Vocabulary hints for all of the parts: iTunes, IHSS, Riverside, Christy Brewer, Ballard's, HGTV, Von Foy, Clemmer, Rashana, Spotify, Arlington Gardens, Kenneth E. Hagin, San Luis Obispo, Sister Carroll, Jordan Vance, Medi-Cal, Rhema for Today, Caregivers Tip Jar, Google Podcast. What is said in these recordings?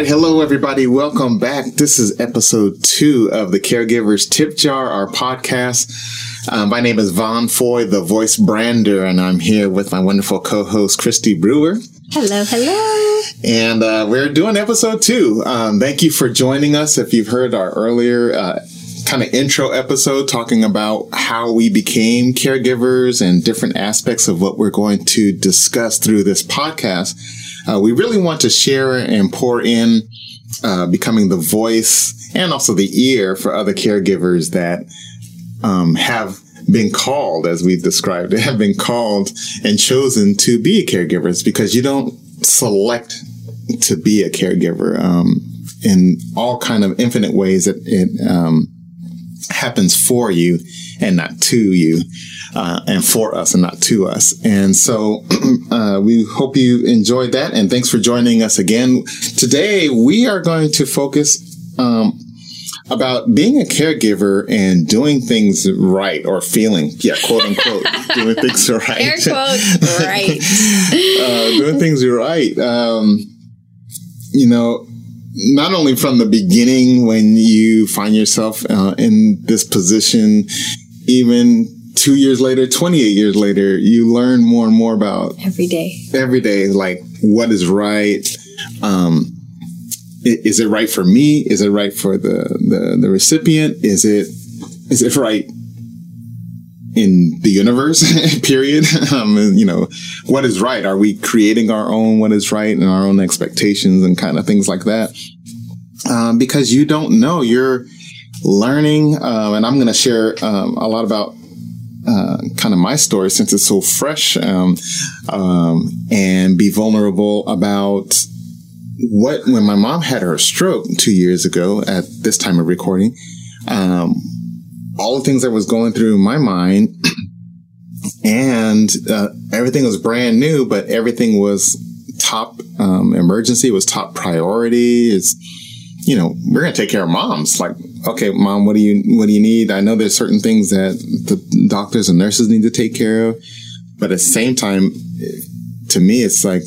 Hello, everybody. Welcome back. This is episode 2 of the Caregivers Tip Jar, our podcast. My name is Von Foy, the voice brander, and I'm here with my wonderful co-host, Christy Brewer. Hello, hello. And we're doing episode 2. Thank you for joining us. If you've heard our earlier kind of intro episode talking about how we became caregivers and different aspects of what we're going to discuss through this podcast, we really want to share and pour in becoming the voice and also the ear for other caregivers that have been called, as we've described, have been called and chosen to be caregivers, because you don't select to be a caregiver in all kind of infinite ways that it happens for you and not to you, and for us and not to us. And so we hope you enjoyed that, and thanks for joining us again. Today we are going to focus about being a caregiver and doing things right, or feeling, quote unquote, doing things right. Air quotes, right. Doing things right. Not only from the beginning when you find yourself in this position, even 2 years later, 28 years later, you learn more and more about every day, like what is right. Is it right for me? Is it right for the recipient? Is it right in the universe, period? What is right? Are we creating our own what is right and our own expectations and kind of things like that? Because you don't know, you're learning. And I'm going to share a lot about kind of my story, since it's so fresh, and be vulnerable about when my mom had her stroke 2 years ago at this time of recording. All the things that was going through my mind, and everything was brand new, but everything was top emergency, was top priority. It's, we're going to take care of moms. Like, okay, mom, what do you need? I know there's certain things that the doctors and nurses need to take care of, but at the same time, to me, it's like,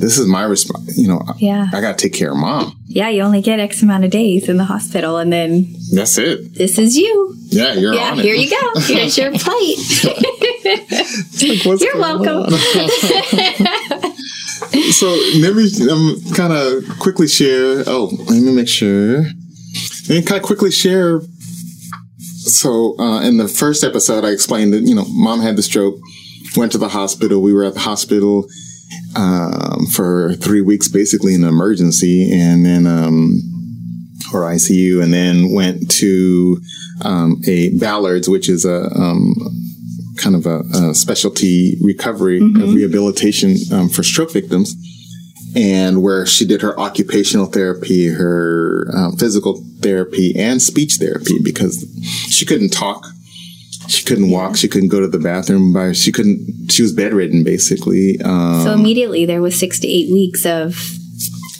this is my response. I got to take care of mom. Yeah, you only get X amount of days in the hospital, and then that's it. This is you. Yeah, you're on it. Here you go. Here's your plate. You're welcome. So let me kind of quickly share. So in the first episode, I explained that, mom had the stroke, went to the hospital. We were at the hospital for 3 weeks, basically in an emergency, and then or ICU, and then went to a Ballard's, which is a kind of a specialty recovery, mm-hmm. rehabilitation for stroke victims, and where she did her occupational therapy, her physical therapy, and speech therapy, because she couldn't talk. She couldn't walk. She couldn't go to the bathroom. She was bedridden, basically. So immediately there was 6 to 8 weeks of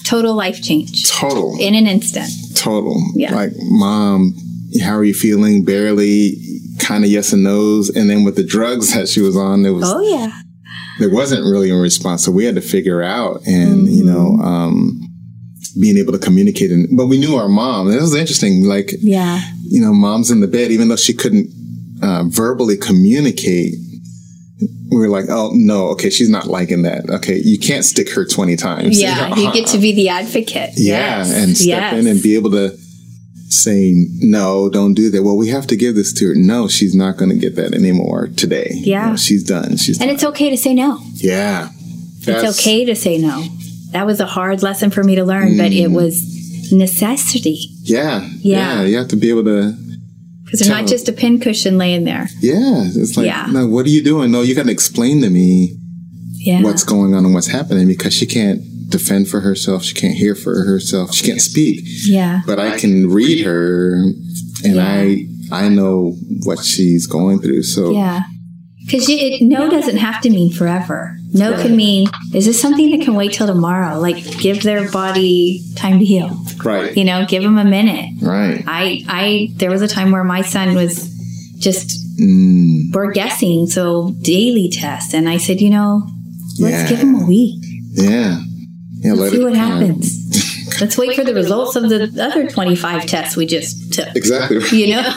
total life change. Total. In an instant. Total. Yeah. Like, mom, how are you feeling? Barely, kind of yes and no's. And then with the drugs that she was on, there wasn't really a response. So we had to figure out, and, mm-hmm. Being able to communicate. But we knew our mom. It was interesting. Like, mom's in the bed, even though she couldn't verbally communicate. We were like, oh no, okay, she's not liking that. Okay, you can't stick her 20 times. Yeah, you get to be the advocate. Yeah, yes. And step in and be able to say, no, don't do that. Well, we have to give this to her. No, she's not going to get that anymore today. Yeah, she's done. It's okay to say no. Yeah, it's okay to say no. That was a hard lesson for me to learn, but it was necessity. Yeah, you have to be able to. Because they're not just a pincushion laying there. Yeah. It's like, no, what are you doing? No, you got to explain to me what's going on and what's happening, because she can't defend for herself. She can't hear for herself. She can't speak. Yeah. But I can read her, and I know what she's going through. So. Yeah. Because no doesn't have to mean forever. No can mean, is this something that can wait till tomorrow? Like, give their body time to heal. Right. You know, give them a minute. Right. I there was a time where my son was just, we're guessing, so daily tests. And I said, you know, let's give him a week. Yeah. Let's see what happens. Let's wait for the results of the other 25 tests we just took. Exactly. You know?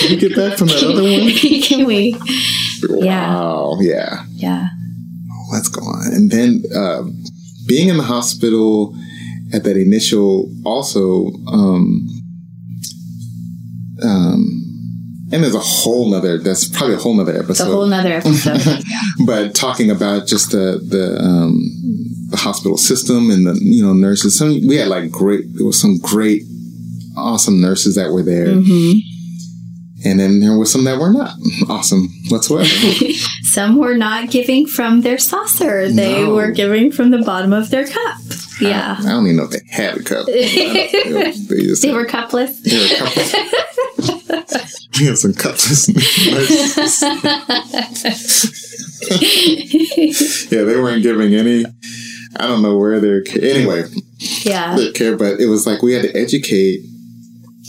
Did you get that from that other one? Can we? Wow. Yeah. Yeah. Oh, that's gone. And then being in the hospital at that initial also, and there's a whole nother, that's probably a whole nother episode. It's a whole nother episode. But talking about just the hospital system and the, you know, nurses. We had there was some great, awesome nurses that were there. Mm-hmm. And then there were some that were not awesome whatsoever. Some were not giving from their saucer. They were giving from the bottom of their cup. Yeah. I don't even know if they had a cup. They were cupless. They were cupless. We have some cupless. Yeah, they weren't giving any. I don't know where their care. Anyway. Yeah. Their care, but it was like we had to educate.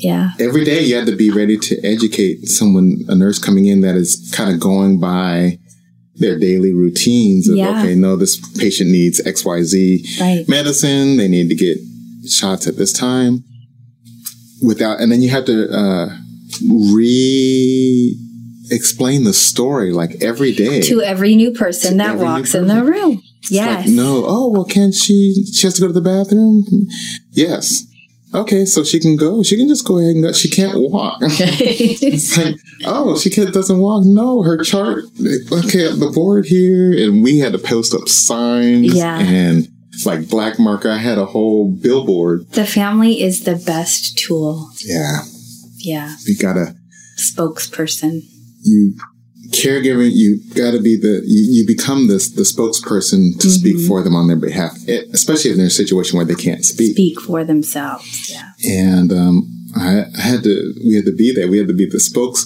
Yeah. Every day you had to be ready to educate someone, a nurse coming in that is kind of going by their daily routines of, okay, no, this patient needs XYZ medicine. They need to get shots at this time. And then you have to re-explain the story like every day. To every new person that walks in the room. Yes. Like, no. Oh, well, she has to go to the bathroom? Yes. Okay, so she can go. She can just go ahead and go. She can't walk. It's like, oh, she doesn't walk. No, her chart. Okay, the board here. And we had to post up signs and like black marker. I had a whole billboard. The family is the best tool. Yeah. Yeah. You got to. Spokesperson. Caregiving, you got to be you become the spokesperson to speak for them on their behalf, especially if they're in a situation where they can't speak for themselves. Yeah. And we had to be there. We had to be the spokes,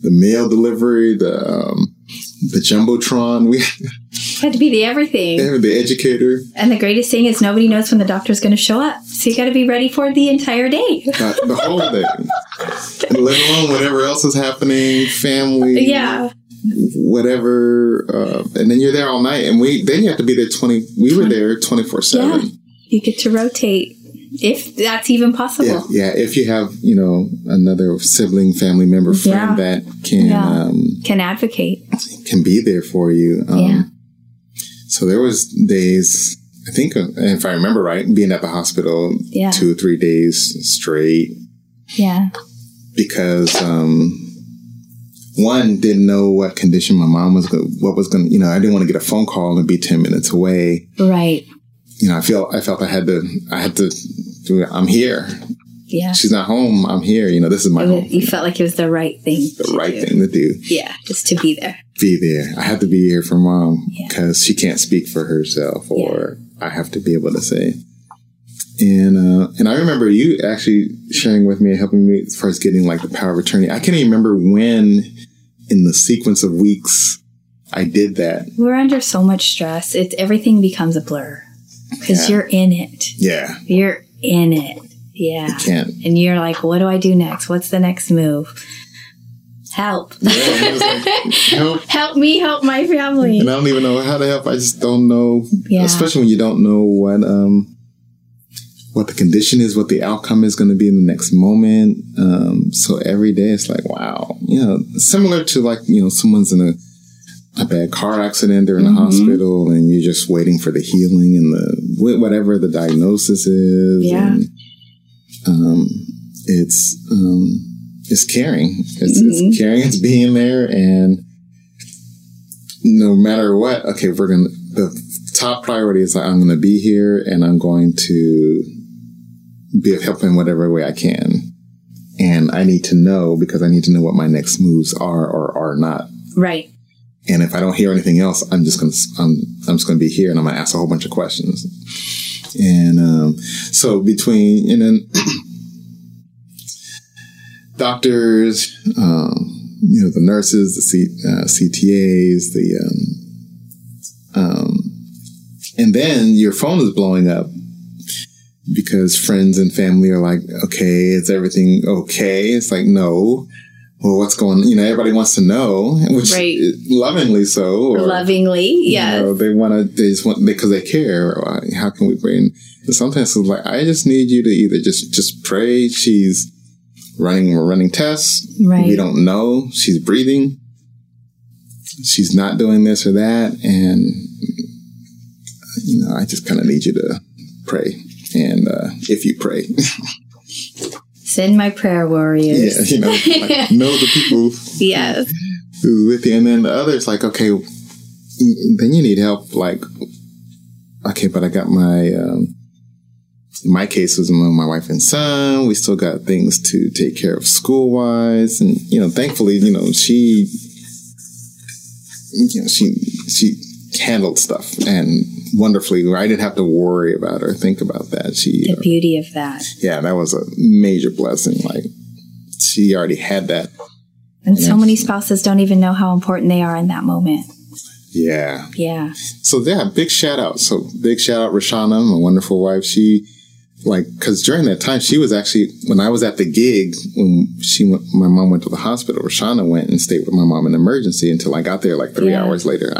the mail delivery, the jumbotron. We had to be the everything. The educator. And the greatest thing is nobody knows when the doctor's going to show up, so you got to be ready for the entire day, the whole day. And let alone whatever else is happening, family, whatever, and then you're there all night, and then you have to be there. We were there 24/7. You get to rotate if that's even possible. Yeah, if you have another sibling, family member, friend that can advocate, can be there for you. So there was days. I think if I remember right, being at the hospital 2 or 3 days straight. Yeah. Because, one, didn't know what condition my mom was I didn't want to get a phone call and be 10 minutes away. Right. You know, I felt I had to, I'm here. Yeah. She's not home. I'm here. You know, this is my home. You felt like it was the right thing. The right thing to do. Yeah. Just to be there. Be there. I have to be here for mom because she can't speak for herself, or I have to be able to say. And I remember you actually sharing with me, helping me as far as getting like the power of attorney. I can't even remember when in the sequence of weeks I did that. We're under so much stress. Everything becomes a blur because you're in it. Yeah. You're in it. Yeah. You can't. And you're like, what do I do next? What's the next move? Help. Help me, help my family. And I don't even know how to help. I just don't know. Yeah. Especially when you don't know what the condition is, what the outcome is going to be in the next moment. So every day it's like, wow, similar to like, someone's in a bad car accident, they're in a hospital and you're just waiting for the healing and whatever the diagnosis is. Yeah. And, it's caring. It's caring. It's being there, and no matter what, okay, the top priority is like, I'm going to be here and I'm going to be of help in whatever way I can. And I need to know, because I need to know what my next moves are or are not. Right. And if I don't hear anything else, I'm just going to be here and I'm going to ask a whole bunch of questions. And so between, and then doctors, the nurses, the CTAs, And then your phone is blowing up because friends and family are like, okay, is everything okay? It's like, no. Well, what's going on? You know, everybody wants to know, which right. lovingly so. Or, lovingly, yes. You know, they just want, because they care. How can we bring? But sometimes it's like, I just need you to either just pray. She's running tests. Right. We don't know. She's breathing. She's not doing this or that. And, you know, I just kind of need you to pray. And if you pray. Send my prayer warriors. Yeah, you know, like, know the people yes. who with you. And then the others, like, okay, then you need help. Like, okay, but I got my case was my wife and son. We still got things to take care of school-wise. And, you know, thankfully, you know, she handled stuff and wonderfully. I didn't have to worry about or think about that. The beauty of that. Yeah, that was a major blessing. Like, she already had that. And so many spouses don't even know how important they are in that moment. Yeah. Yeah. So, yeah, big shout out. So, big shout out Rashana, my wonderful wife. She, like, because during that time, she was actually, when I was at the gig, when my mom went to the hospital, Rashana went and stayed with my mom in emergency until I got there like 3 hours later.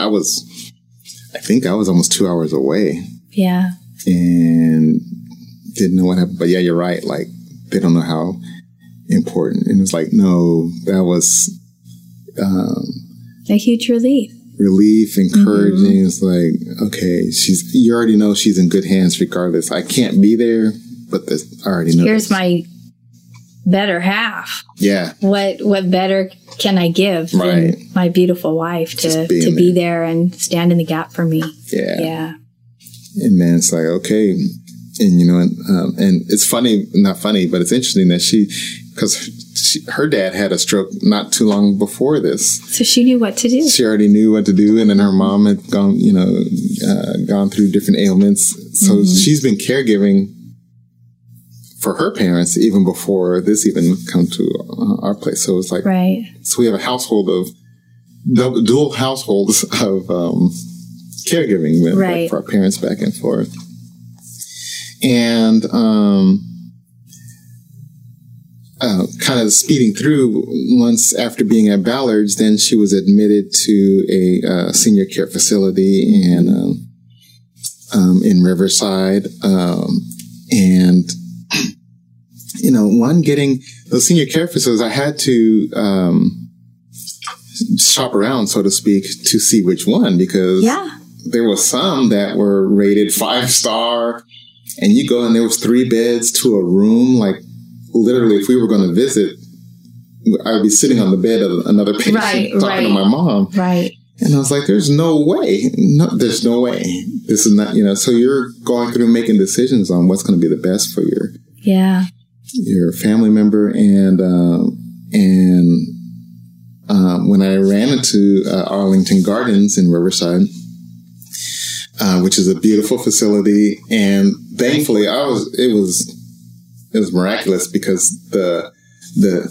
I think I was almost 2 hours away. Yeah. And didn't know what happened. But yeah, you're right. Like, they don't know how important. And it's like, no, that was a huge relief. Relief, encouraging. Mm-hmm. It's like, okay, you already know she's in good hands regardless. I can't be there, but I already know. Here's my better half. Yeah. What better can I give right. than my beautiful wife to be there and stand in the gap for me? Yeah. Yeah. And then it's like, okay. And, you know, and it's funny, not funny, but it's interesting that her dad had a stroke not too long before this. So she knew what to do. She already knew what to do. And then her mom had gone through different ailments. So mm-hmm. she's been caregiving for her parents even before this even come to our place. So it's like, right. So we have a household of dual households of caregiving with, right. like, for our parents back and forth. And, kind of speeding through, once after being at Ballard's, then she was admitted to a senior care facility and in Riverside. And, you know, getting those senior care facilities, I had to shop around, so to speak, to see which one, because there were some that were rated 5-star. And you go and there was 3 beds to a room, like, literally, if we were going to visit, I would be sitting on the bed of another patient talking to my mom. Right. And I was like, there's no way. No, there's no way. This is not, you know, so you're going through making decisions on what's going to be the best for your family member. And when I ran into Arlington Gardens in Riverside, which is a beautiful facility, and thankfully it was miraculous, because the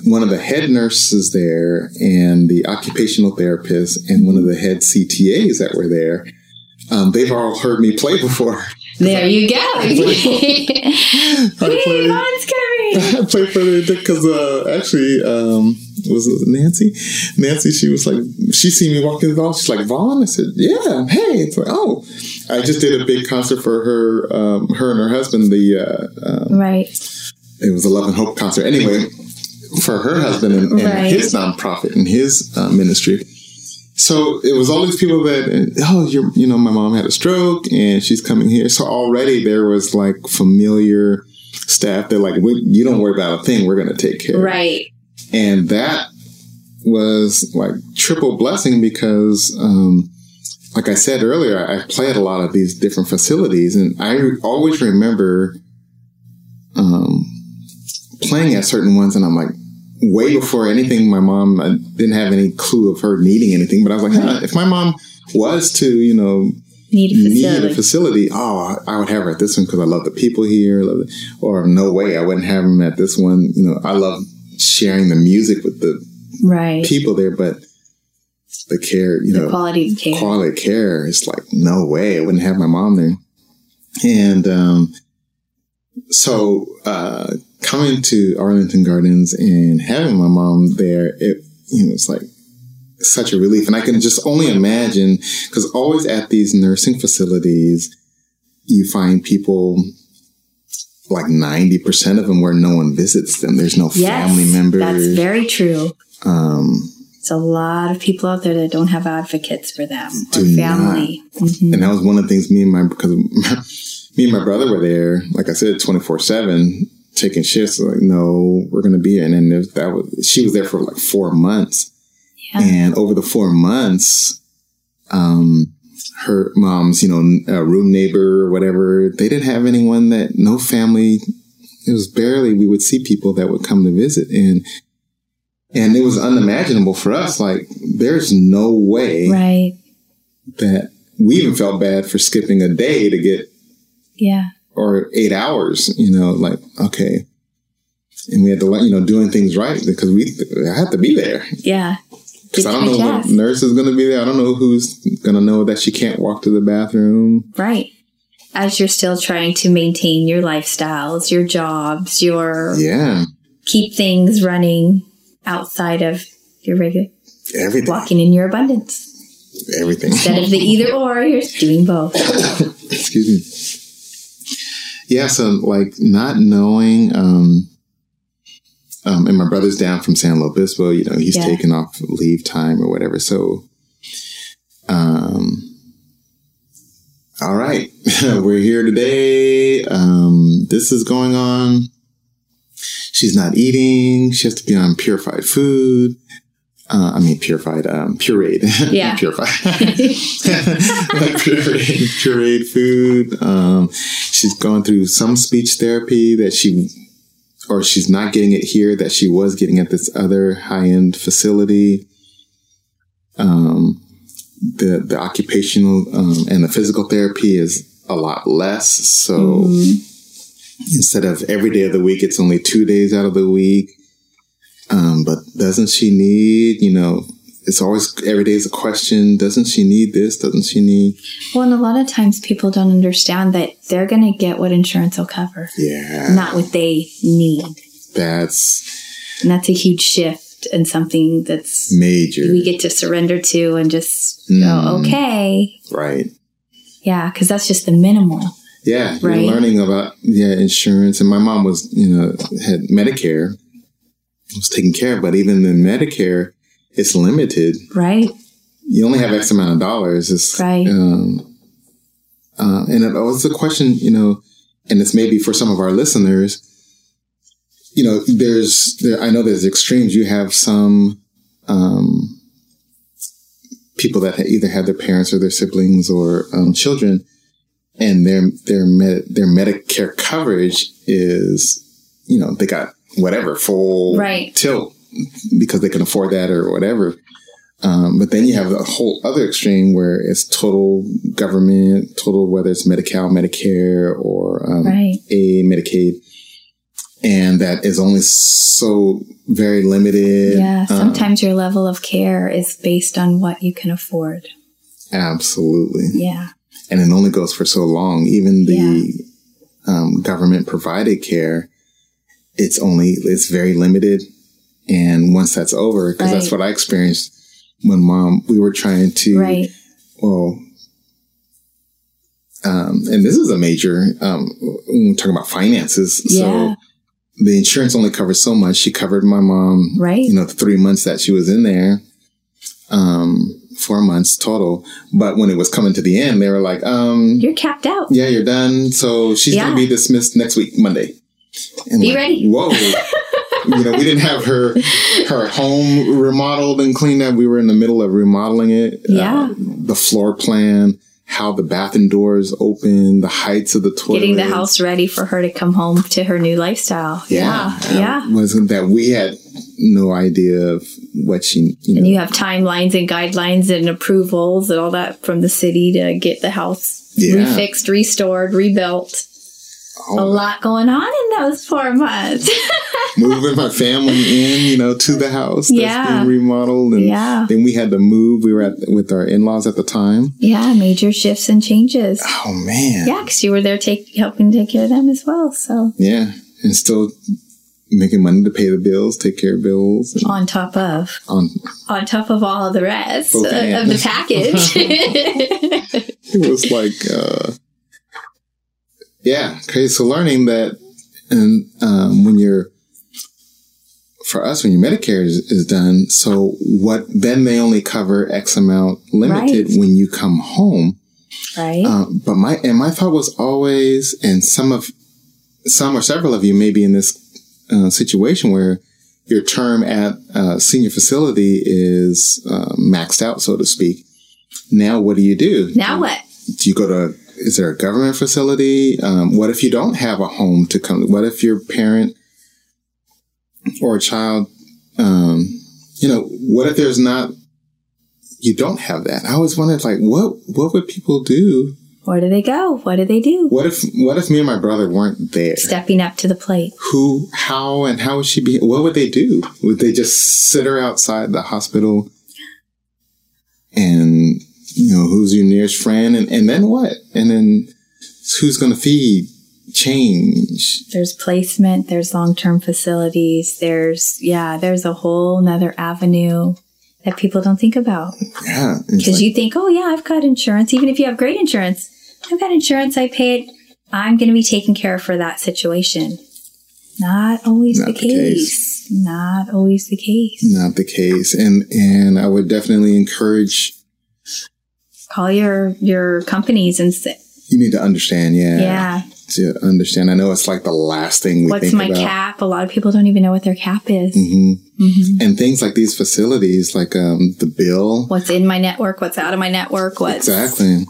one of the head nurses there and the occupational therapist and one of the head CTAs that were there, they've all heard me play before. There you go. I played for them because actually, was it Nancy? Nancy, she was like, she seen me walking the hall. She's like, Vaughn? I said, yeah, hey. It's like, oh. I just did a big concert for her and her husband. It was a Love and Hope concert. Anyway, for her husband and his nonprofit and his ministry. So it was all these people that, my mom had a stroke and she's coming here. So already there was like familiar staff. They're like, you don't worry about a thing. We're going to take care of it. Right. And that was like triple blessing because, like I said earlier, I play at a lot of these different facilities, and I always remember playing at certain ones, and I'm like, way before anything, my mom, I didn't have any clue of her needing anything, but I was like, if my mom was to, you know, need a facility, I would have her at this one because I love the people here, or no way, I wouldn't have them at this one. You know, I love sharing the music with the people there, but the care, you know, quality care. Quality care. It's like, no way. I wouldn't have my mom there. And so coming to Arlington Gardens and having my mom there, it, you know, it's like such a relief. And I can just only imagine, because always at these nursing facilities, you find people, like 90% of them, where no one visits them. There's no family members. That's very true. It's a lot of people out there that don't have advocates for them or family. Mm-hmm. And that was one of the things me and my brother were there, like I said, 24/7, taking shifts. Like, no, we're going to be here. And then she was there for like 4 months. Yeah. And over the 4 months, her mom's, you know, a room neighbor or whatever, they didn't have anyone, that no family. It was barely, we would see people that would come to visit. And it was unimaginable for us. Like, there's no way that we even felt bad for skipping a day to get, or 8 hours, you know, like, okay. And we had to, like, you know, doing things right, because I had to be there. Yeah. Because I don't know what nurse is going to be there. I don't know who's going to know that she can't walk to the bathroom. Right. As you're still trying to maintain your lifestyles, your jobs, your... Yeah. Keep things running outside of your regular... Everything. Walking in your abundance. Everything. Instead of the either or, you're doing both. Excuse me. Yeah, so, like, not knowing... and my brother's down from San Luis Obispo, you know, he's taking off leave time or whatever. So, all right, we're here today. This is going on. She's not eating. She has to be on purified food. Pureed. Yeah. Purified. Pureed food. She's going through some speech therapy that she's not getting it here that she was getting at this other high-end facility. The occupational and the physical therapy is a lot less. So instead of every day of the week, it's only 2 days out of the week. But doesn't she need, you know, it's always, every day is a question. Doesn't she need this? Doesn't she need? Well, and a lot of times people don't understand that they're going to get what insurance will cover. Yeah. Not what they need. That's a huge shift, and something that's major. We get to surrender to and just go, okay. Right. Yeah. Cause that's just the minimal. Yeah. Right. You're learning about insurance. And my mom was, you know, had Medicare, was taken care of, but even in Medicare, it's limited. Right. You only have X amount of dollars. It's, right. And it was a question, you know, and it's maybe for some of our listeners, you know, I know there's extremes. You have some people that either have their parents or their siblings or children, and their Medicare coverage is, you know, they got whatever, full tilt. Because they can afford that or whatever. But then you have the whole other extreme where it's total government, total, whether it's Medi-Cal, Medicare, or aid, Medicaid. And that is only so very limited. Yeah, sometimes your level of care is based on what you can afford. Absolutely. Yeah. And it only goes for so long. Even the government-provided care, it's very limited. And once that's over, because that's what I experienced when we were trying to, and this is a major, we're talking about finances. Yeah. So the insurance only covers so much. She covered my mom, you know, the 3 months that she was in there, 4 months total. But when it was coming to the end, they were like, you're capped out. Yeah, you're done. So she's going to be dismissed next week, Monday. And be ready. Whoa. You know, we didn't have her home remodeled and cleaned up. We were in the middle of remodeling it. Yeah. The floor plan, how the bathroom doors open, the heights of the toilet. Getting the house ready for her to come home to her new lifestyle. Yeah. Yeah. Wasn't that we had no idea of what she, you know. And you have timelines and guidelines and approvals and all that from the city to get the house refixed, restored, rebuilt. A lot going on in those 4 months. moving my family in, you know, to the house that's being remodeled. And then we had to move. We were with our in-laws at the time. Yeah, major shifts and changes. Oh, man. Yeah, because you were there helping take care of them as well. So yeah, and still making money to pay the bills, take care of bills. And on top of all the rest of the package. It was like, okay, so learning that, and when Medicare is done, so what? Then they only cover X amount limited when you come home, right? But my thought was always, and some or several of you may be in this situation where your term at senior facility is maxed out, so to speak. Now, what do you do? Now what? Do you go to? Is there a government facility? What if you don't have a home to come to? What if your parent or a child, what if there's not, you don't have that? I always wondered, like, what would people do? Where do they go? What do they do? What if me and my brother weren't there? Stepping up to the plate. How would she be? What would they do? Would they just sit her outside the hospital and... You know, who's your nearest friend? And then what? And then who's going to feed? Change. There's placement. There's long-term facilities. There's a whole nother avenue that people don't think about. Yeah. Because you think, oh, yeah, I've got insurance. Even if you have great insurance, I've got insurance. I pay it. I'm going to be taken care of for that situation. Not always the case. Not the case. And I would definitely encourage... Call your companies and say... You need to understand, yeah. To understand. I know it's like the last thing we think about. What's my cap? A lot of people don't even know what their cap is. Mm-hmm. Mm-hmm. And things like these facilities, like the bill. What's in my network? What's out of my network? Exactly.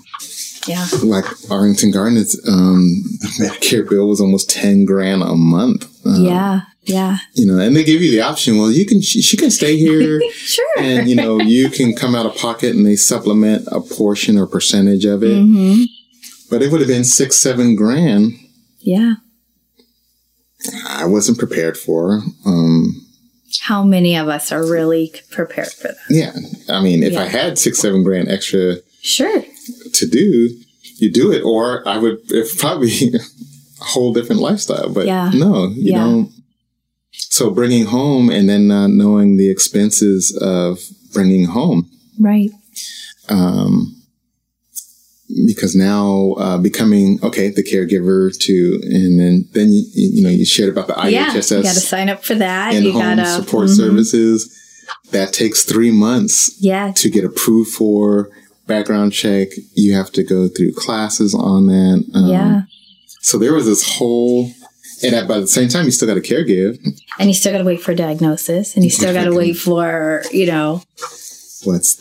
Yeah. Like Arlington Gardens, Medicare bill was almost $10,000 a month. Yeah. You know, and they give you the option. Well, she can stay here. Sure. And, you know, you can come out of pocket and they supplement a portion or percentage of it. Mm-hmm. But it would have been $6,000-$7,000. Yeah. I wasn't prepared for. How many of us are really prepared for that? Yeah. I mean, if I had $6,000-$7,000 extra. Sure. To do, you do it. Or I would probably a whole different lifestyle. But no, you don't. So bringing home and then not knowing the expenses of bringing home. Right. Because now the caregiver too. And then you shared about the IHSS. You got to sign up for that. And home support services. That takes 3 months to get approved for background check. You have to go through classes on that. So there was this whole... And by the same time, you still got to caregive. And you still got to wait for a diagnosis. And you still got to wait for,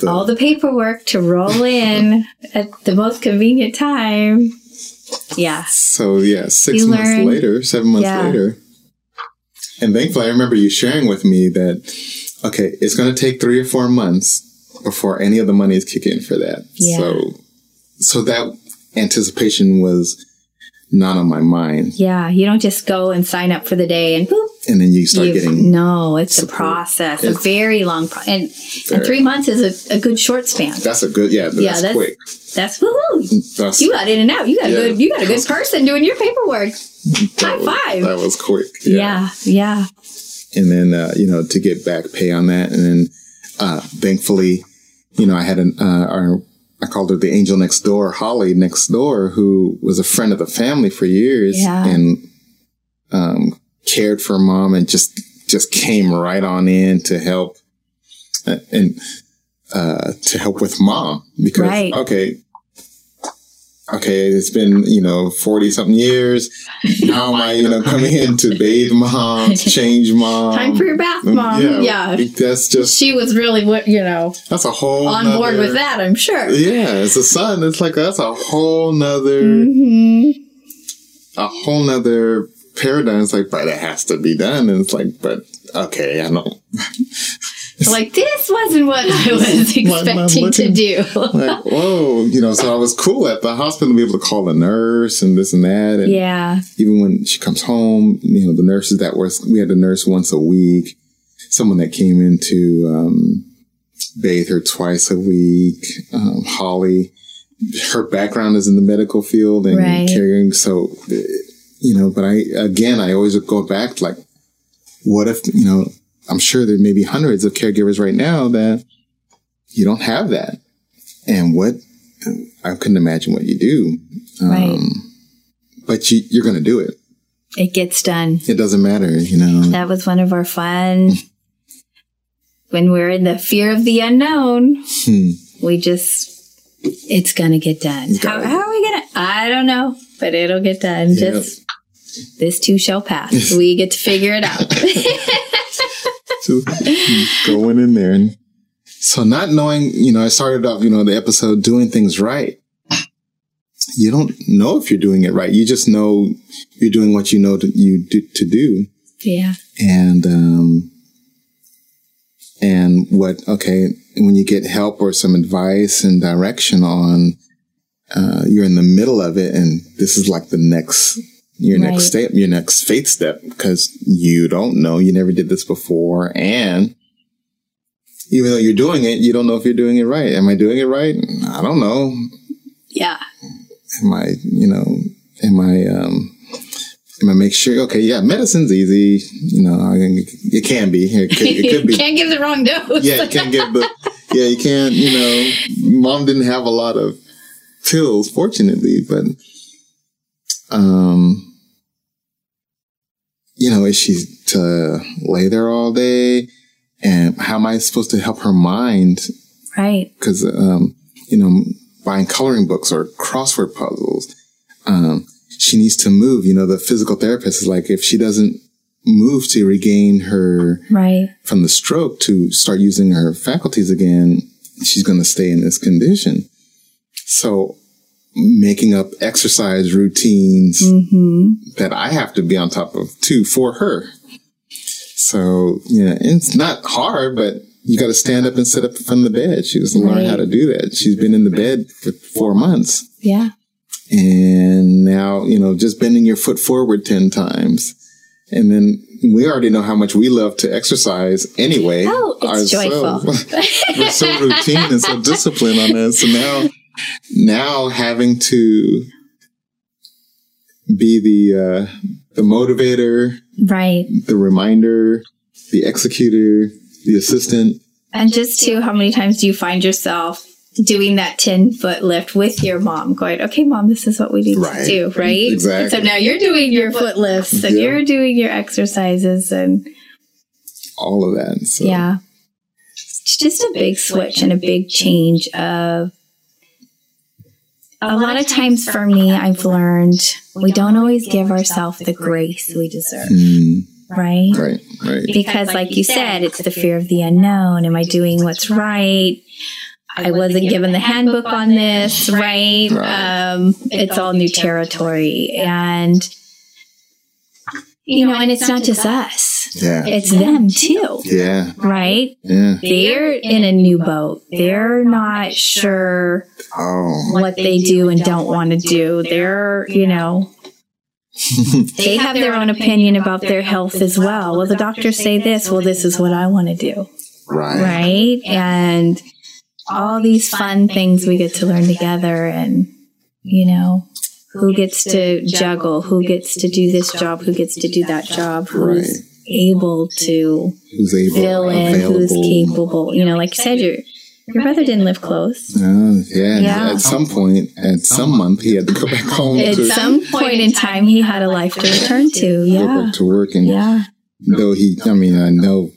all the paperwork to roll in at the most convenient time. Yeah. So, 7 months later. And thankfully, I remember you sharing with me that, okay, it's going to take 3 or 4 months before any of the money is kicking in for that. Yeah. So that anticipation was... Not on my mind. Yeah. You don't just go and sign up for the day and boop. And then you start getting... No, it's support. A process. It's a very long process. And 3 months is a good short span. That's a good... That's quick. That's woohoo. You got in and out. You got a good person doing your paperwork. High five. That was quick. Yeah. And then, to get back pay on that. And then, thankfully, I had I called her the angel next door, Holly next door, who was a friend of the family for years and cared for Mom and just came right on in to help with Mom because okay, it's been 40 something years. Now am I coming in to bathe Mom, to change Mom? Time for your bath, Mom. Yeah, that's just she was really that's a whole on nother, board with that. I'm sure. Yeah, it's a son. It's like that's a whole nother paradigm. It's like, but it has to be done. And it's like, but okay, I know. Like, this wasn't what I was expecting to do. Like, whoa, you know, so I was cool at the hospital to be able to call a nurse and this and that. And yeah. Even when she comes home, you know, the nurses that were, we had a nurse once a week, someone that came in to bathe her twice a week, Holly. Her background is in the medical field and right. caring. So, you know, but I always go back like, what if, you know, I'm sure there may be hundreds of caregivers right now that you don't have that. And what, I couldn't imagine what you do. Right. But you're going to do it. It gets done. It doesn't matter, you know. That was one of our fun. When we're in the fear of the unknown, we just... It's going to get done. How are we going to? I don't know, but it'll get done. Yep. Just this too shall pass. We get to figure it out. So going in there. And so not knowing, you know, I started off, you know, the episode doing things right. You don't know if you're doing it right. You just know you're doing what you know to do. Yeah. And what, okay, when you get help or some advice and direction on, you're in the middle of it and this is like the next, your right. next step, your next faith step, because you don't know, you never did this before. And even though you're doing it, you don't know if you're doing it right. Am I doing it right? I don't know. Yeah. Am I make sure, okay, yeah, medicine's easy. You know, it can be. It could be. You can't give the wrong dose. Yeah, you can't give the, yeah, you can't, you know, mom didn't have a lot of pills, fortunately, but, you know, is she to lay there all day? And how am I supposed to help her mind? Right. Because, you know, buying coloring books or crossword puzzles, she needs to move. You know, the physical therapist is like, if she doesn't move to regain her right. from the stroke to start using her faculties again, she's going to stay in this condition. So making up exercise routines that I have to be on top of too for her. So, you know, it's not hard, but you got to stand up and sit up from the bed. She was learning how to do that. She's been in the bed for 4 months. Yeah. And now, you know, just bending your foot forward 10 times. And then we already know how much we love to exercise anyway. Oh, it's joyful. We're so routine and so disciplined on that. So now having to be the motivator, right? The reminder, the executor, the assistant. And just too, how many times do you find yourself doing that 10-foot lift with your mom, going, okay, mom, this is what we need to do, right? Exactly. So now you're doing your foot lifts and you're doing your exercises and all of that. So. Yeah. It's just a big switch and a big change of a lot of times for me, I've learned we don't always give ourselves the grace we deserve. Right? Right. Because like you said, it's the fear of the unknown. Am I doing what's right? I wasn't given the handbook on this, right? It's all new territory. And, you know, and it's not just us. Yeah. It's them too. Yeah. Right? Yeah. They're in a new boat. They're not sure what they do and don't want to do. They're, you know, they have their own opinion about their health as well. Well, the doctors say this. Well, this is what I want to do. Right? And... all these fun things we get to learn together and, you know, who gets to juggle, who gets to do this job, who gets to do that job, who's able to fill in, who's capable. You know, like you said, your brother didn't live close. Yeah. At some point, at some month, he had to go back home. At some point in time, he had a life to return to. Yeah. Go back to work. And though I know.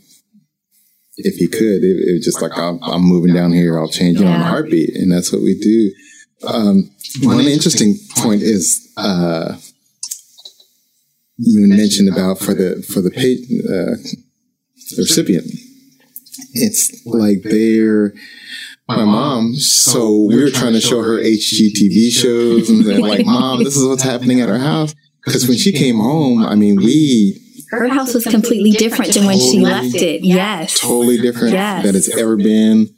If he could, it was just like, I'm moving down here. I'll change it on a heartbeat. And that's what we do. One interesting point is, you mentioned about for the recipient, it's like my mom. So we were trying to show her HGTV shows and like, mom, this is what's happening at our house. Cause when she came home, I mean, we Her house was completely different than when she left it. Yes. Totally different that it's ever been.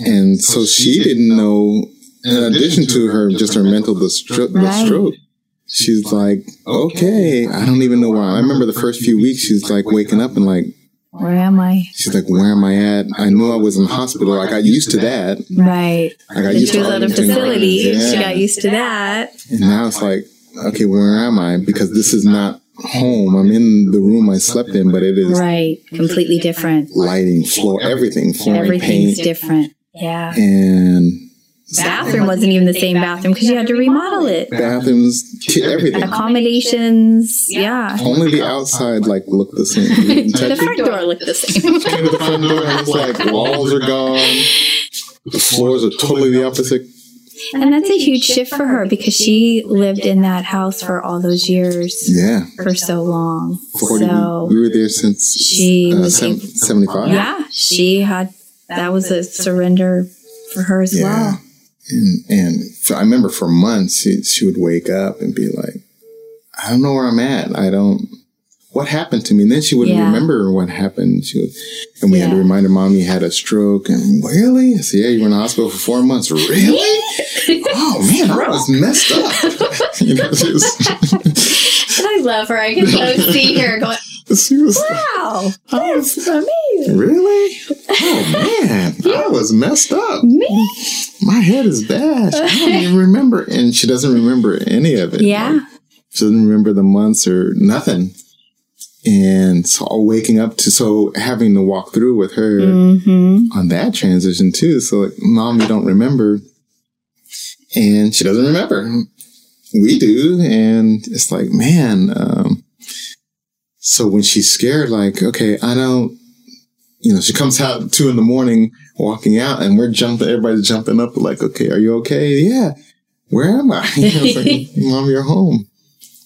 And so she didn't know, in addition to her, just her mental the stroke, she's like, okay, I don't even know why. I remember the first few weeks, she's like waking up and like, where am I? She's like, where am I at? I knew I was in the hospital. I got used to that. Right. I got used to that. She was at a facility. Yeah. She got used to that. And now it's like, okay, where am I? Because this is not home. I'm in the room I slept in, but it is. Right. Completely different. Lighting, floor, everything. Flooring, everything's paint. Different. Yeah. And bathroom wasn't even the same bathroom because you had to remodel it. Bathrooms, everything. Accommodations, yeah. Only the outside, like, looked the same. The front door looked the same. You came to the front door and it's like, walls are gone. The floors are totally the opposite. And that's a huge shift for her because she lived in that house for all those years. Yeah. For so long. 40, so we were there since she was 75. Yeah. She had, that was a surrender for her as well. And so I remember for months, she would wake up and be like, I don't know where I'm at. What happened to me? And then she wouldn't remember what happened. And we had to remind her, Mom, you had a stroke. And really? I said, yeah, you were in the hospital for 4 months. Really? Oh, man, I was messed up. You know, she was I love her. I can see her going, wow, that's amazing. Really? Oh, man, I was messed up. Me? My head is bashed. I don't even remember. And she doesn't remember any of it. Yeah. Like, she doesn't remember the months or nothing. And so waking up to, having to walk through with her on that transition too. So like, Mom, you don't remember. And she doesn't remember. We do. And it's like, man, so when she's scared, like, okay, I don't, you know, she comes out at 2 a.m. walking out and everybody's jumping up like, okay, are you okay? Yeah. Where am I? You know, it's like, Mom, you're home.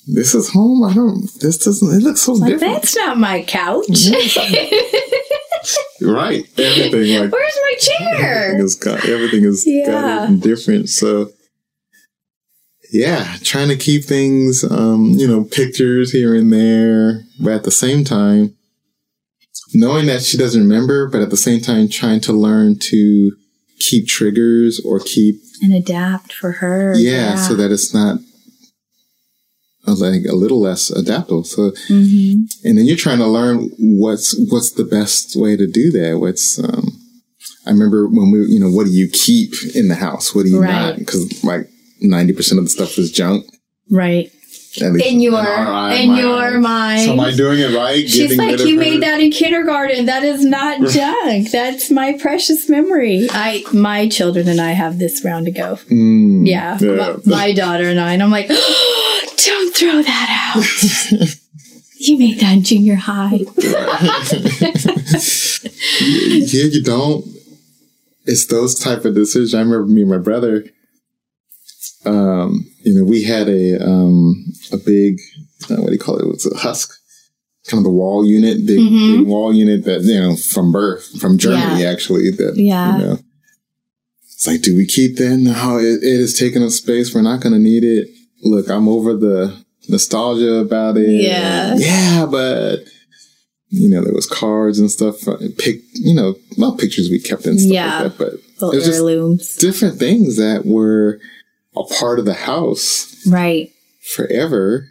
This is home. It looks so different. That's not my couch. Right. Everything. Like, where's my chair? Everything is gutted and different. So, yeah, trying to keep things, you know, pictures here and there, but at the same time, knowing that she doesn't remember, but at the same time, trying to learn to keep triggers or keep and adapt for her. Yeah. So that it's not. Like a little less adaptable. So, and then you're trying to learn what's the best way to do that. I remember when we, you know, what do you keep in the house? What do you not? Because like 90% of the stuff is junk. Right. At least in your mind. So am I doing it right? She's like, you made that in kindergarten. That is not junk. That's my precious memory. My children and I have this round to go. My daughter and I. And I'm like, don't throw that out. You made that in junior high. Yeah, you don't. It's those type of decisions. I remember me and my brother. You know, we had a big, what do you call it? It was a husk, kind of the wall unit, big wall unit that, you know, from birth, from Germany, actually, that, you know, it's like, do we keep that? No, it is taking up space. We're not going to need it. Look, I'm over the nostalgia about it. Yeah. Yeah, but, you know, there was cards and stuff, pictures we kept and stuff like that, but it was just different things that were a part of the house forever,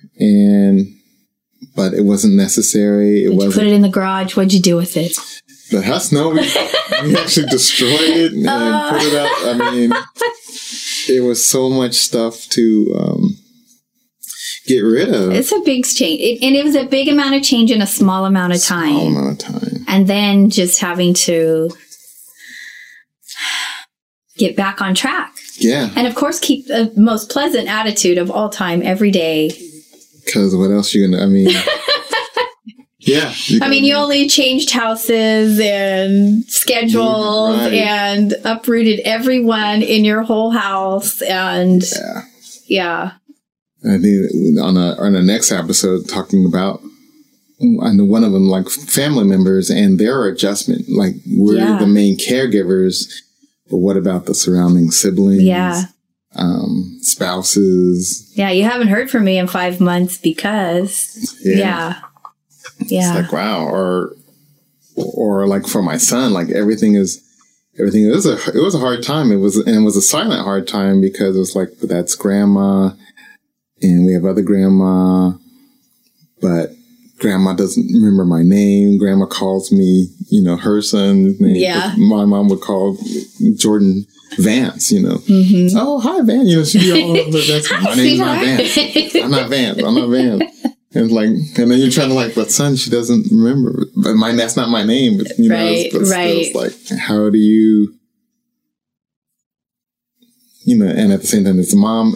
but it wasn't necessary. You put it in the garage. What'd you do with it? The house? No, we actually destroyed it and put it out. I mean, it was so much stuff to get rid of. It's a big change. It was a big amount of change in a small amount of time. And then just having to get back on track. Yeah. And, of course, keep the most pleasant attitude of all time every day. Because what else you going to, I mean. Yeah. I mean, you only changed houses and schedules and uprooted everyone in your whole house. And, yeah. I think on the next episode, talking about, I know one of them, like family members and their adjustment. Like, we're the main caregivers. But what about the surrounding siblings? Yeah. Spouses. Yeah, you haven't heard from me in 5 months because. Yeah. Yeah. It's like, wow. Or like for my son, like everything. It was a hard time. It was a silent hard time because it was like, but that's grandma and we have other grandma, but grandma doesn't remember my name. Grandma calls me, her son's name. Yeah. My mom would call Jordan Vance, Mm-hmm. Oh, hi, Vance. She'd be all over. That's my name's not Vance. I'm not Vance. And then you're trying to but son, she doesn't remember. But mine, that's not my name. But, It's like, how do you, and at the same time, it's mom,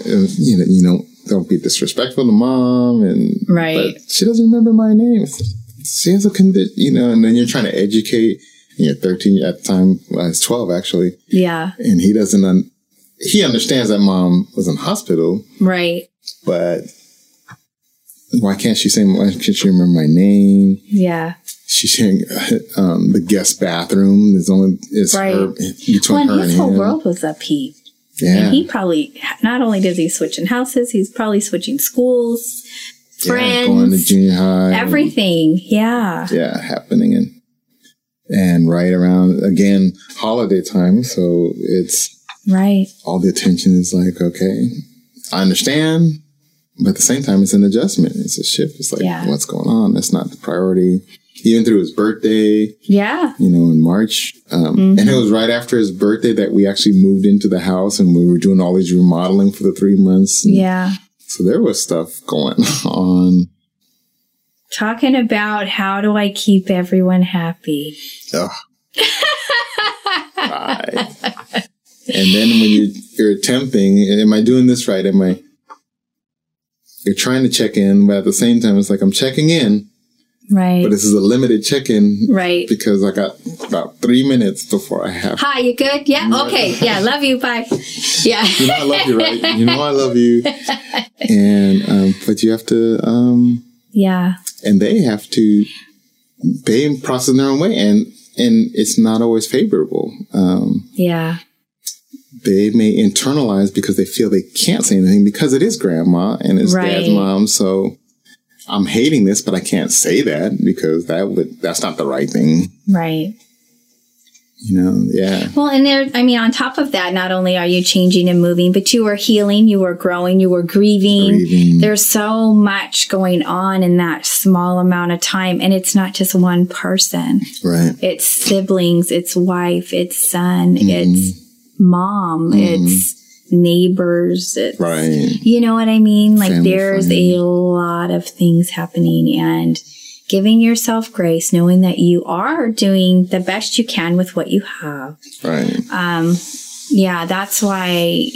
don't be disrespectful to mom. But she doesn't remember my name. She has a condition, and then you're trying to educate. And you're 13 at the time. I was 12, actually. Yeah. And he doesn't, he understands that mom was in hospital. Right. But why can't she remember my name? Yeah. She's sharing the guest bathroom. Her and his whole world was upheaved. Yeah. And he probably, not only does he switch in houses, he's probably switching schools, friends. Yeah, going to junior high. Everything. Yeah. Yeah, happening. And right around, again, holiday time. So it's. Right. All the attention is like, okay, I understand. But at the same time, it's an adjustment. It's a shift. It's like, What's going on? That's not the priority. Even through his birthday. Yeah. In March. And it was right after his birthday that we actually moved into the house and we were doing all these remodeling for the 3 months. Yeah. So there was stuff going on. Talking about how do I keep everyone happy. Ugh. Right. And then when you're attempting, am I doing this right? You're trying to check in, but at the same time, it's like, I'm checking in. Right. But this is a limited check-in. Right. Because I got about 3 minutes before I have. Hi, you good? Yeah. Okay. Yeah. Love you. Bye. Yeah. I love you, right? I love you. And, but you have to, yeah. And they have to pay process in their own way. And it's not always favorable. Yeah. They may internalize because they feel they can't say anything because it is grandma and it's dad's mom. So I'm hating this, but I can't say that because that's not the right thing. Right. Yeah. Well, and on top of that, not only are you changing and moving, but you are healing, you are growing, you are grieving. There's so much going on in that small amount of time. And it's not just one person. Right. It's siblings, it's wife, it's son, it's mom, it's neighbors, it's, you know what I mean? Like family, there's a lot of things happening, and giving yourself grace, knowing that you are doing the best you can with what you have. Right. Yeah, that's why,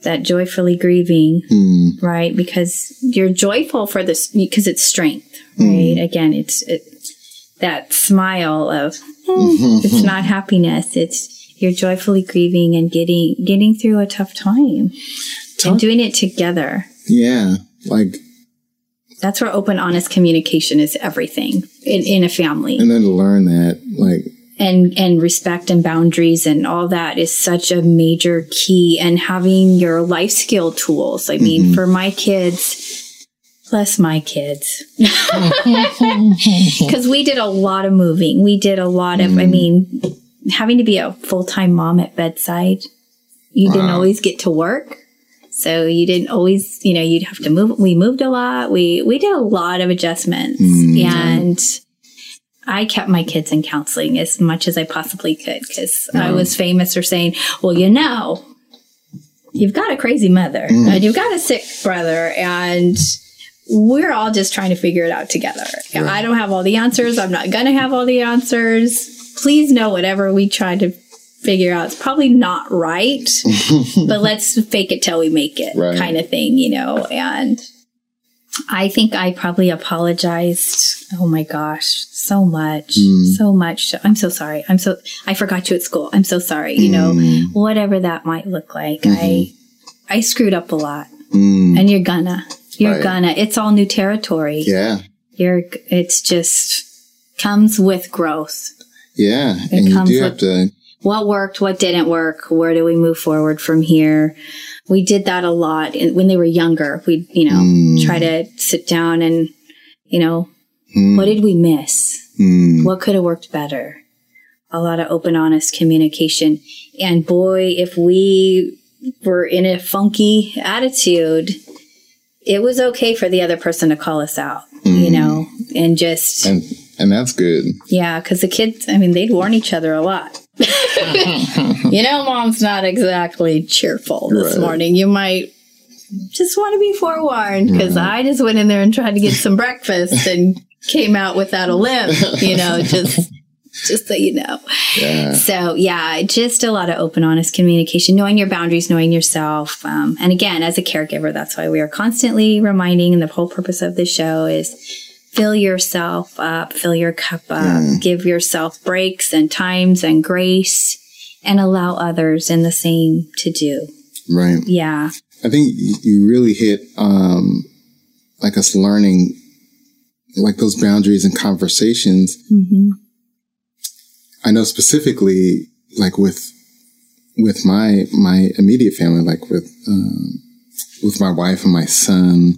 that joyfully grieving, right? Because you're joyful for this, because it's strength, right? Again, it's that smile of, it's not happiness. It's, you're joyfully grieving and getting through a tough time and doing it together. Yeah. Like. That's where open, honest communication is everything in a family. And then to learn that, And respect and boundaries and all that is such a major key. And having your life skill tools. I mean, for my kids. Bless my kids. Because we did a lot of moving. We did a lot of, having to be a full-time mom at bedside. You didn't always get to work. So you didn't always, you'd have to move. We moved a lot. We did a lot of adjustments. And I kept my kids in counseling as much as I possibly could. Because I was famous for saying, well, you've got a crazy mother. And you've got a sick brother. And we're all just trying to figure it out together. Right. I don't have all the answers. I'm not going to have all the answers. Please know whatever we try to figure out is probably not right, but let's fake it till we make it kind of thing, And I think I probably apologized. Oh my gosh, so much. I'm so sorry. I forgot you at school. I'm so sorry. Whatever that might look like. I screwed up a lot and you're gonna, it's all new territory. Yeah. It's just comes with growth. Yeah. And you do have to. What worked? What didn't work? Where do we move forward from here? We did that a lot when they were younger. We'd, try to sit down and, you know, what did we miss? What could have worked better? A lot of open, honest communication. And boy, if we were in a funky attitude, it was okay for the other person to call us out, you know, and just... And that's good. Yeah, because the kids, I mean, they'd warn each other a lot. You know, mom's not exactly cheerful this morning. You might just want to be forewarned because I just went in there and tried to get some breakfast and came out without a limp, you know, just so you know. Yeah. So, yeah, just a lot of open, honest communication, knowing your boundaries, knowing yourself. And again, as a caregiver, that's why we are constantly reminding, and the whole purpose of this show is... fill yourself up, fill your cup up, give yourself breaks and times and grace, and allow others in the same to do. Right. Yeah. I think you really hit, like us learning, like those boundaries and conversations. Mm-hmm. I know specifically, like with my immediate family, like with my wife and my son.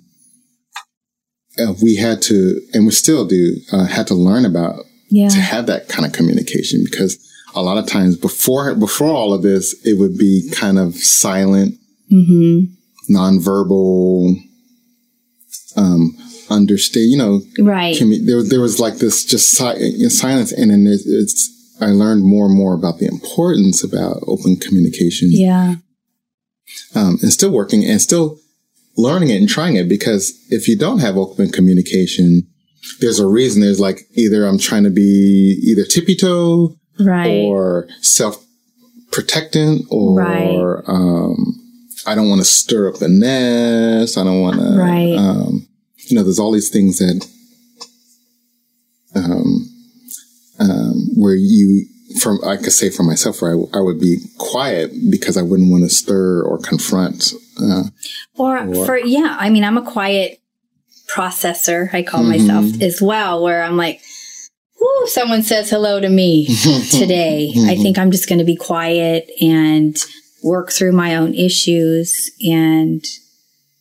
We had to, and we still do, had to learn about to have that kind of communication, because a lot of times before all of this, it would be kind of silent, nonverbal, understand, you know, right? There was like this just silence, and then I learned more and more about the importance about open communication. Yeah, and still working and still learning it and trying it, because if you don't have open communication, there's a reason. There's like either I'm trying to be either tippy-toe or self-protectant, or I don't want to stir up the nest. I don't want to, you know, there's all these things that where you, from, I could say for myself, where I would be quiet because I wouldn't want to stir or confront. I mean, I'm a quiet processor, I call myself as well, where I'm like, ooh, someone says hello to me today. I think I'm just going to be quiet and work through my own issues. And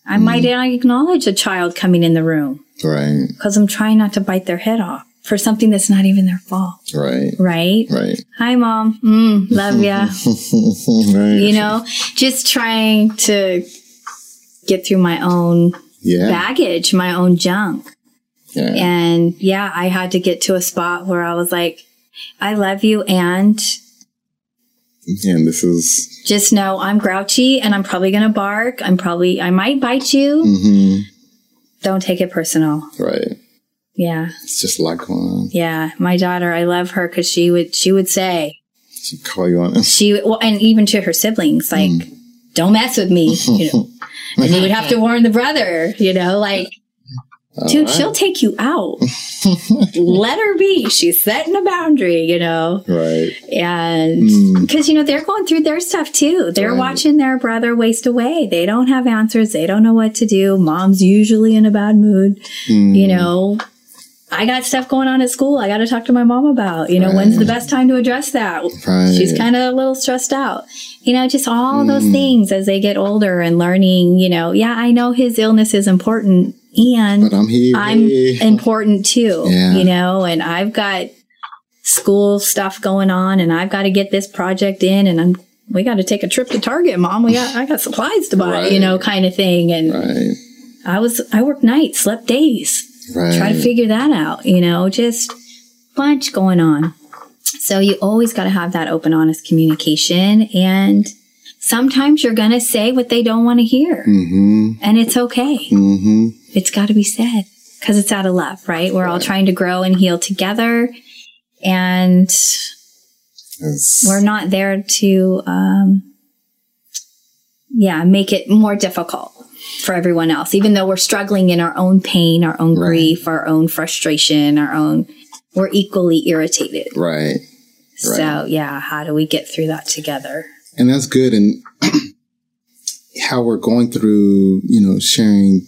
I might not acknowledge a child coming in the room. Right. Because I'm trying not to bite their head off for something that's not even their fault. Right. Right? Right. Hi, Mom. Love ya. Right. You know, just trying to get through my own baggage, my own junk. Yeah. And yeah, I had to get to a spot where I was like, I love you, and this is... just know I'm grouchy, and I'm probably going to bark. I might bite you. Mm-hmm. Don't take it personal. Right. Yeah. It's just like one. Yeah. My daughter, I love her because she would say. She'd call you on it. And even to her siblings, like, don't mess with me, you know. And you would have to warn the brother, you know, like, dude, she'll take you out. Let her be. She's setting a boundary, you know. Right. And because, you know, they're going through their stuff, too. They're watching their brother waste away. They don't have answers. They don't know what to do. Mom's usually in a bad mood, you know. I got stuff going on at school I got to talk to my mom about. You know, when's the best time to address that? Right. She's kind of a little stressed out. You know, just all those things as they get older and learning, you know, yeah, I know his illness is important, and but I'm important too, you know, and I've got school stuff going on, and I've got to get this project in, and we got to take a trip to Target, Mom. I got supplies to buy, you know, kind of thing. And I worked nights, slept days. Right. Try to figure that out, you know, just bunch going on. So you always got to have that open, honest communication. And sometimes you're going to say what they don't want to hear. Mm-hmm. And it's okay. Mm-hmm. It's got to be said because it's out of love, right? We're all trying to grow and heal together. And we're not there to, make it more difficult for everyone else, even though we're struggling in our own pain, our own grief, our own frustration, we're equally irritated. Right. So, yeah, how do we get through that together? And that's good. And how we're going through, you know, sharing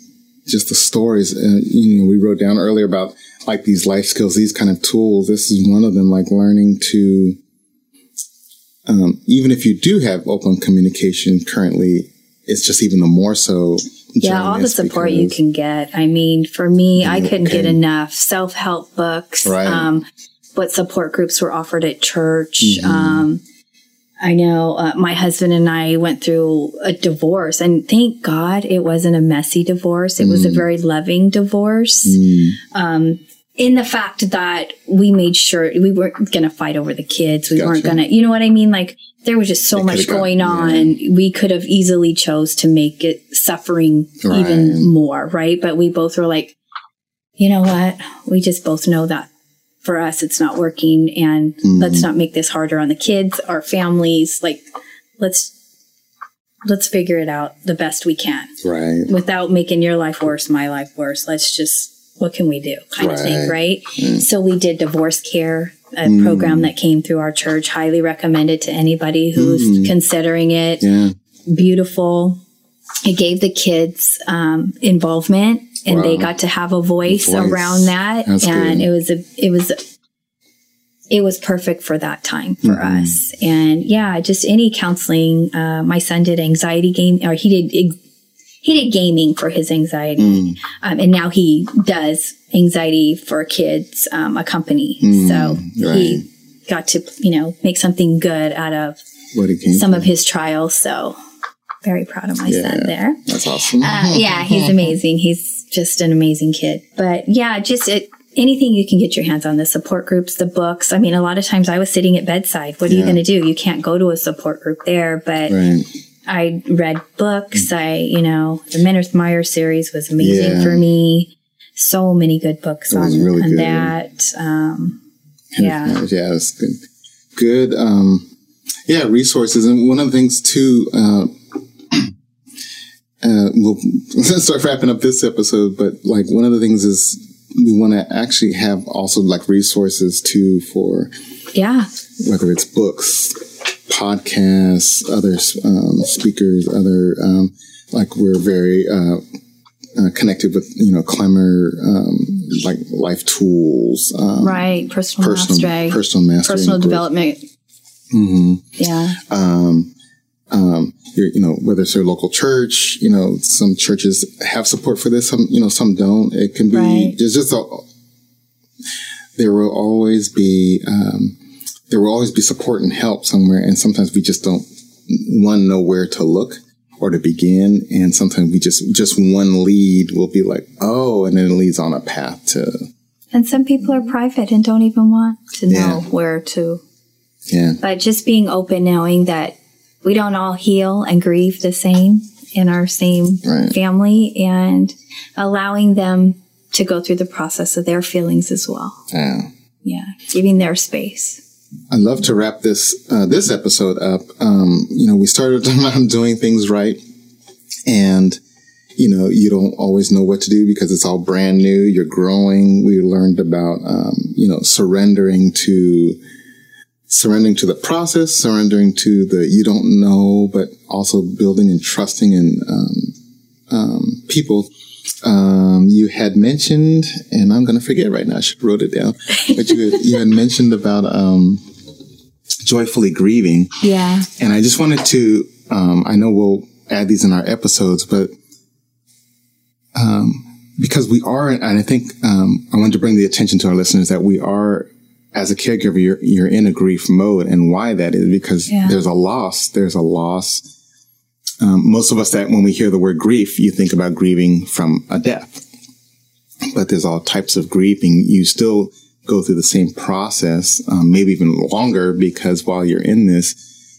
just the stories, you know, we wrote down earlier about like these life skills, these kind of tools. This is one of them, like learning to, even if you do have open communication currently, it's just even the more so Yeah, all the support you can get. I mean, for me, I couldn't get enough self-help books, what support groups were offered at church. I know my husband and I went through a divorce, and thank God it wasn't a messy divorce. It was a very loving divorce. In the fact that we made sure we weren't going to fight over the kids. We weren't going to, you know what I mean? Like, there was just so much going on. We could have easily chose to make it suffering even more. But we both were like, you know what? We just both know that for us, it's not working, and let's not make this harder on the kids, our families. Like, let's figure it out the best we can. Without making your life worse, my life worse. Let's just, what can we do kind of thing, right? So we did divorce care, a program that came through our church. Highly recommended to anybody who's considering it. Beautiful. It gave the kids involvement, and they got to have a voice. Around that. That's and good. It was perfect for that time for us. And yeah, just any counseling. My son did anxiety game, or he did gaming for his anxiety. And now he does anxiety for kids, a company. So he got to, make something good out of some of his trials. So very proud of my son there. That's awesome. Yeah, he's amazing. He's just an amazing kid. But yeah, just anything you can get your hands on, the support groups, the books. I mean, a lot of times I was sitting at bedside. What are you going to do? You can't go to a support group there, but... I read books. The Mennerth Meyer series was amazing for me. So many good books on that. That's good. Good. Resources. And one of the things too, we'll start wrapping up this episode, but like one of the things is we want to actually have also like resources too for, whether it's books, podcasts, other speakers, other we're very connected with Clemmer, like life tools, personal mastery, personal development. Whether it's your local church, some churches have support for this, some some don't. It can be there will always be. There will always be support and help somewhere. And sometimes we just don't know where to look or to begin. And sometimes we just one lead will be like, oh, and then it leads on a path to. And some people are private and don't even want to know where to. Yeah. But just being open, knowing that we don't all heal and grieve the same in our same family, and allowing them to go through the process of their feelings as well. Yeah. Yeah. Giving their space. I'd love to wrap this episode up. We started on doing things right, and you don't always know what to do because it's all brand new. You're growing. We learned about surrendering to the process, surrendering to the you don't know, but also building and trusting in people. You had mentioned, and I'm going to forget right now, I should have wrote it down, but you had mentioned about joyfully grieving. Yeah. And I just wanted to, I know we'll add these in our episodes, but because we are, and I think I wanted to bring the attention to our listeners that we are, as a caregiver, you're in a grief mode, and why that is because there's a loss. Most of us that when we hear the word grief, you think about grieving from a death, but there's all types of grieving. You still go through the same process, maybe even longer, because while you're in this,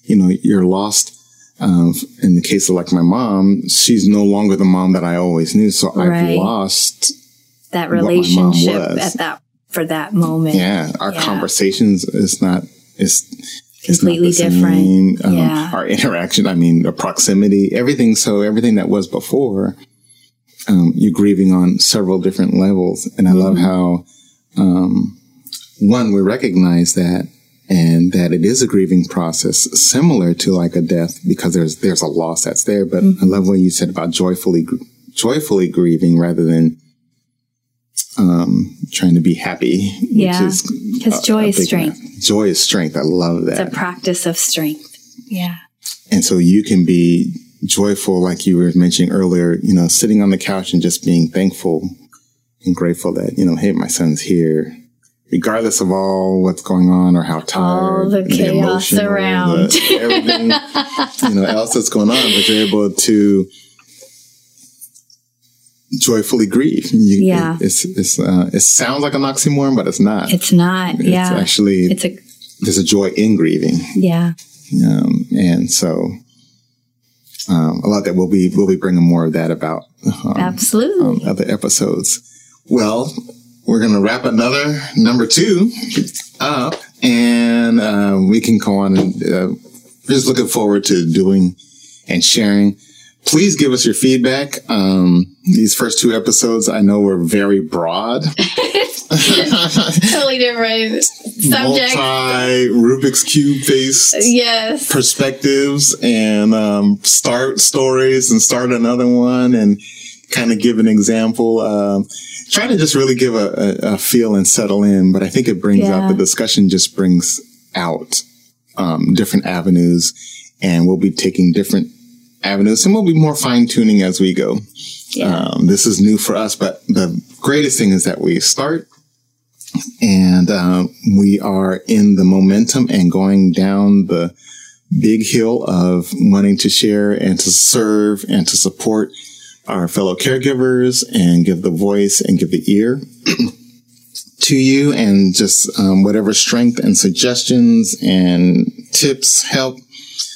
you're lost. In the case of like my mom, she's no longer the mom that I always knew. So I've lost that relationship for that moment. Yeah. Our conversations is not, completely different. Our interaction, the proximity, everything. So everything that was before, you're grieving on several different levels. And I love how, one, we recognize that and that it is a grieving process similar to like a death because there's a loss that's there. But I love what you said about joyfully grieving rather than, trying to be happy. Yeah. Because joy is strength. Joy is strength. I love that. It's a practice of strength. Yeah. And so you can be joyful, like you were mentioning earlier, you know, sitting on the couch and just being thankful and grateful that, you know, hey, my son's here, regardless of all what's going on or how tired, all the chaos the around, everything you know else that's going on, but you're able to joyfully grieve. Yeah, it sounds like an oxymoron, but it's not. It's not. Yeah, it's actually there's a joy in grieving. Yeah, and so. A lot that we'll be bringing more of that about. Absolutely. Other episodes. Well, we're going to wrap another number 2 up, and we can go on. And we're just looking forward to doing and sharing. Please give us your feedback. These first 2 episodes, I know, were very broad. Totally different subjects. Multi Rubik's Cube based perspectives and start stories and start another one and kind of give an example. Try to just really give a feel and settle in. But I think it brings out the discussion, just brings out different avenues, and we'll be taking different avenues, and we'll be more fine tuning as we go. Yeah. This is new for us, but the greatest thing is that we start and we are in the momentum and going down the big hill of wanting to share and to serve and to support our fellow caregivers and give the voice and give the ear to you, and just whatever strength and suggestions and tips help.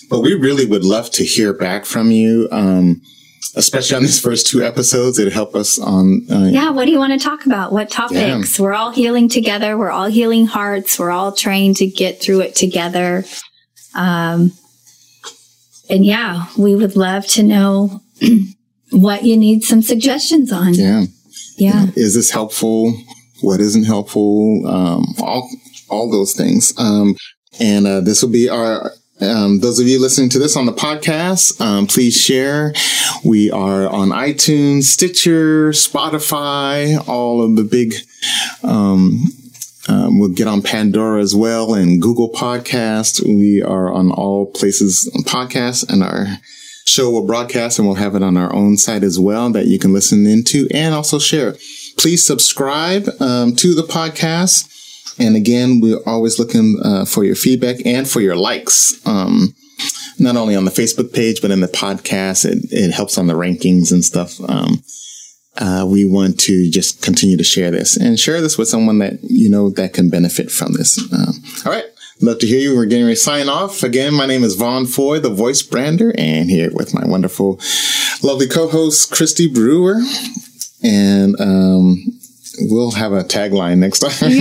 But we really would love to hear back from you, especially on these first 2 episodes. It'll help us on... what do you want to talk about? What topics? Yeah. We're all healing together. We're all healing hearts. We're all trying to get through it together. And we would love to know what you need some suggestions on. Yeah. Is this helpful? What isn't helpful? All those things. And this will be our... those of you listening to this on the podcast, please share. We are on iTunes, Stitcher, Spotify, all of the big, we'll get on Pandora as well, and Google Podcast. We are on all places on podcasts, and our show will broadcast, and we'll have it on our own site as well that you can listen into and also share. Please subscribe to the podcast. And again, we're always looking for your feedback and for your likes, not only on the Facebook page, but in the podcast. It helps on the rankings and stuff. We want to just continue to share this and share this with someone that, you know, that can benefit from this. All right. Love to hear you. We're getting ready to sign off. Again, my name is Von Foy, the voice brander, and here with my wonderful, lovely co-host, Christy Brewer. And, we'll have a tagline next time. We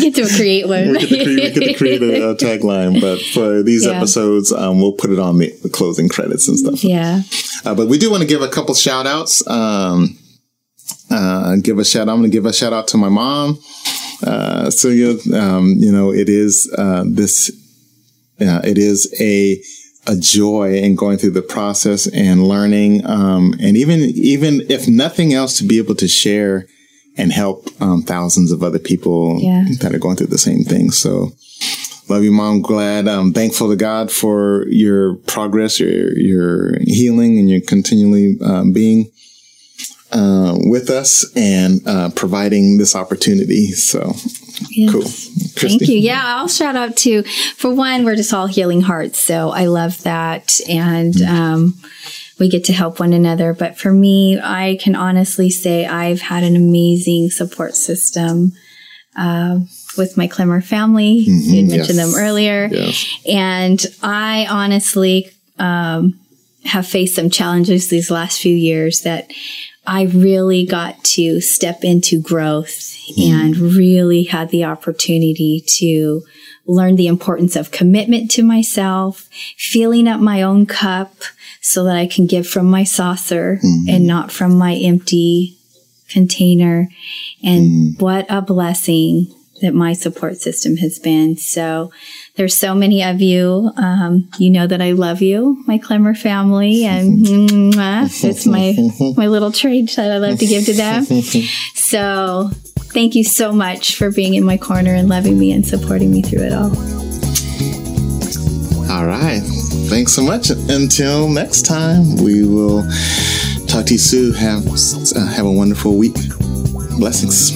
get to create one. we get to create a tagline. But for these episodes, we'll put it on the closing credits and stuff. Yeah. But we do want to give a couple shout outs. I'm going to give a shout out to my mom. So, you know, it is a joy in going through the process and learning. And even if nothing else, to be able to share and help thousands of other people that are going through the same thing. So love you, Mom. Glad. I'm thankful to God for your progress, your healing, and your continually being with us and providing this opportunity. So cool. Christy. Thank you. Yeah, I'll shout out to, for one, we're just all healing hearts. So I love that. And we get to help one another. But for me, I can honestly say I've had an amazing support system with my Clemmer family. Mm-hmm. You mentioned them earlier. Yes. And I honestly have faced some challenges these last few years that I really got to step into growth and really had the opportunity to learn the importance of commitment to myself, filling up my own cup so that I can give from my saucer and not from my empty container. And what a blessing that my support system has been. So there's so many of you. You know that I love you, my Clemmer family, and it's my little treat that I love to give to them. So thank you so much for being in my corner and loving me and supporting me through it all. All right. thanks so much. Until next time, we will talk to you soon. Have a wonderful week. Blessings.